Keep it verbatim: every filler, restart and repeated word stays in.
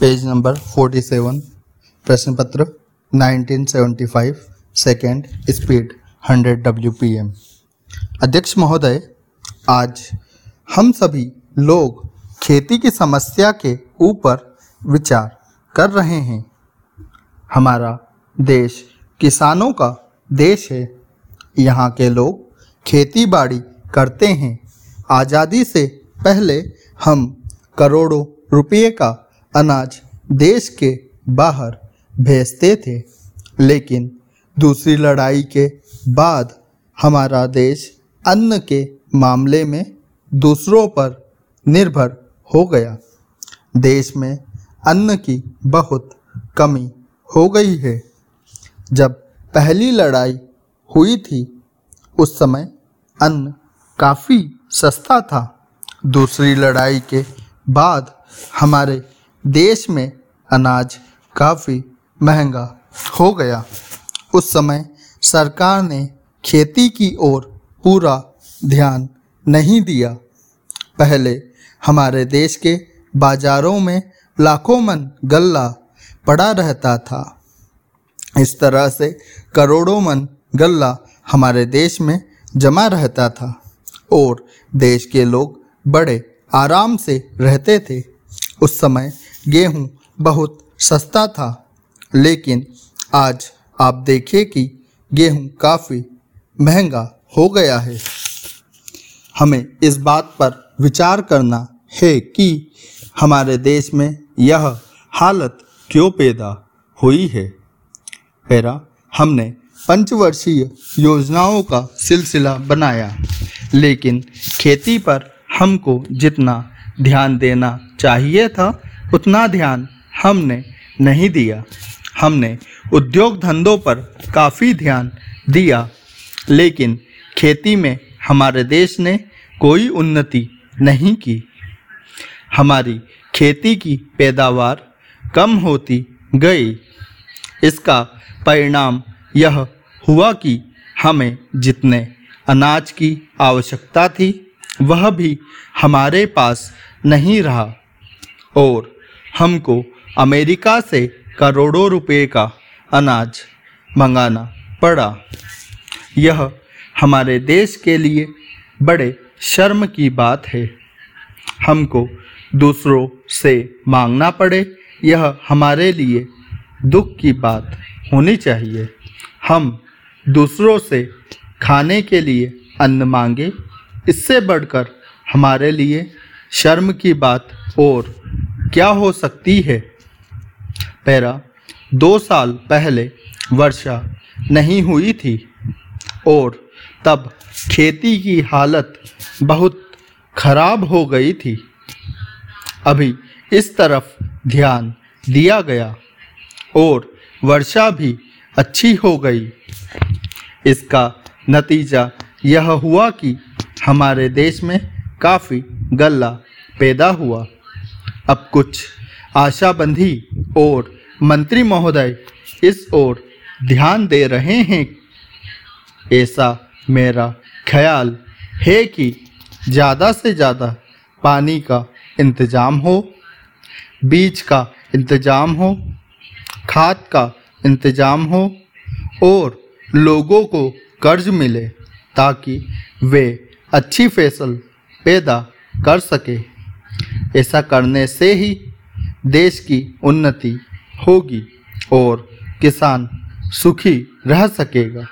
Page number सैंतालीस, प्रश्न पत्र उन्नीस सौ पचहत्तर, सेकंड स्पीड सौ डब्ल्यू पी एम। अध्यक्ष महोदय, आज हम सभी लोग खेती की समस्या के ऊपर विचार कर रहे हैं। हमारा देश किसानों का देश है। यहाँ के लोग खेती बाड़ी करते हैं। आज़ादी से पहले हम करोड़ों रुपये का अनाज देश के बाहर भेजते थे, लेकिन दूसरी लड़ाई के बाद हमारा देश अन्न के मामले में दूसरों पर निर्भर हो गया। देश में अन्न की बहुत कमी हो गई है। जब पहली लड़ाई हुई थी उस समय अन्न काफ़ी सस्ता था। दूसरी लड़ाई के बाद हमारे देश में अनाज काफ़ी महंगा हो गया। उस समय सरकार ने खेती की ओर पूरा ध्यान नहीं दिया। पहले हमारे देश के बाज़ारों में लाखों मन गल्ला पड़ा रहता था। इस तरह से करोड़ों मन गल्ला हमारे देश में जमा रहता था और देश के लोग बड़े आराम से रहते थे। उस समय गेहूं बहुत सस्ता था, लेकिन आज आप देखिए कि गेहूं काफ़ी महंगा हो गया है। हमें इस बात पर विचार करना है कि हमारे देश में यह हालत क्यों पैदा हुई है। पैरा, हमने पंचवर्षीय योजनाओं का सिलसिला बनाया, लेकिन खेती पर हमको जितना ध्यान देना चाहिए था उतना ध्यान हमने नहीं दिया। हमने उद्योग धंधों पर काफ़ी ध्यान दिया, लेकिन खेती में हमारे देश ने कोई उन्नति नहीं की। हमारी खेती की पैदावार कम होती गई। इसका परिणाम यह हुआ कि हमें जितने अनाज की आवश्यकता थी वह भी हमारे पास नहीं रहा और हमको अमेरिका से करोड़ों रुपए का अनाज मंगाना पड़ा। यह हमारे देश के लिए बड़े शर्म की बात है। हमको दूसरों से मांगना पड़े, यह हमारे लिए दुख की बात होनी चाहिए। हम दूसरों से खाने के लिए अन्न मांगे, इससे बढ़कर हमारे लिए शर्म की बात और क्या हो सकती है। पैरा, दो साल पहले वर्षा नहीं हुई थी और तब खेती की हालत बहुत खराब हो गई थी। अभी इस तरफ ध्यान दिया गया और वर्षा भी अच्छी हो गई। इसका नतीजा यह हुआ कि हमारे देश में काफ़ी गल्ला पैदा हुआ। अब कुछ आशाबंधी और मंत्री महोदय इस ओर ध्यान दे रहे हैं। ऐसा मेरा ख्याल है कि ज़्यादा से ज़्यादा पानी का इंतज़ाम हो, बीज का इंतज़ाम हो, खाद का इंतज़ाम हो और लोगों को कर्ज मिले ताकि वे अच्छी फसल पैदा कर सके। ऐसा करने से ही देश की उन्नति होगी और किसान सुखी रह सकेगा।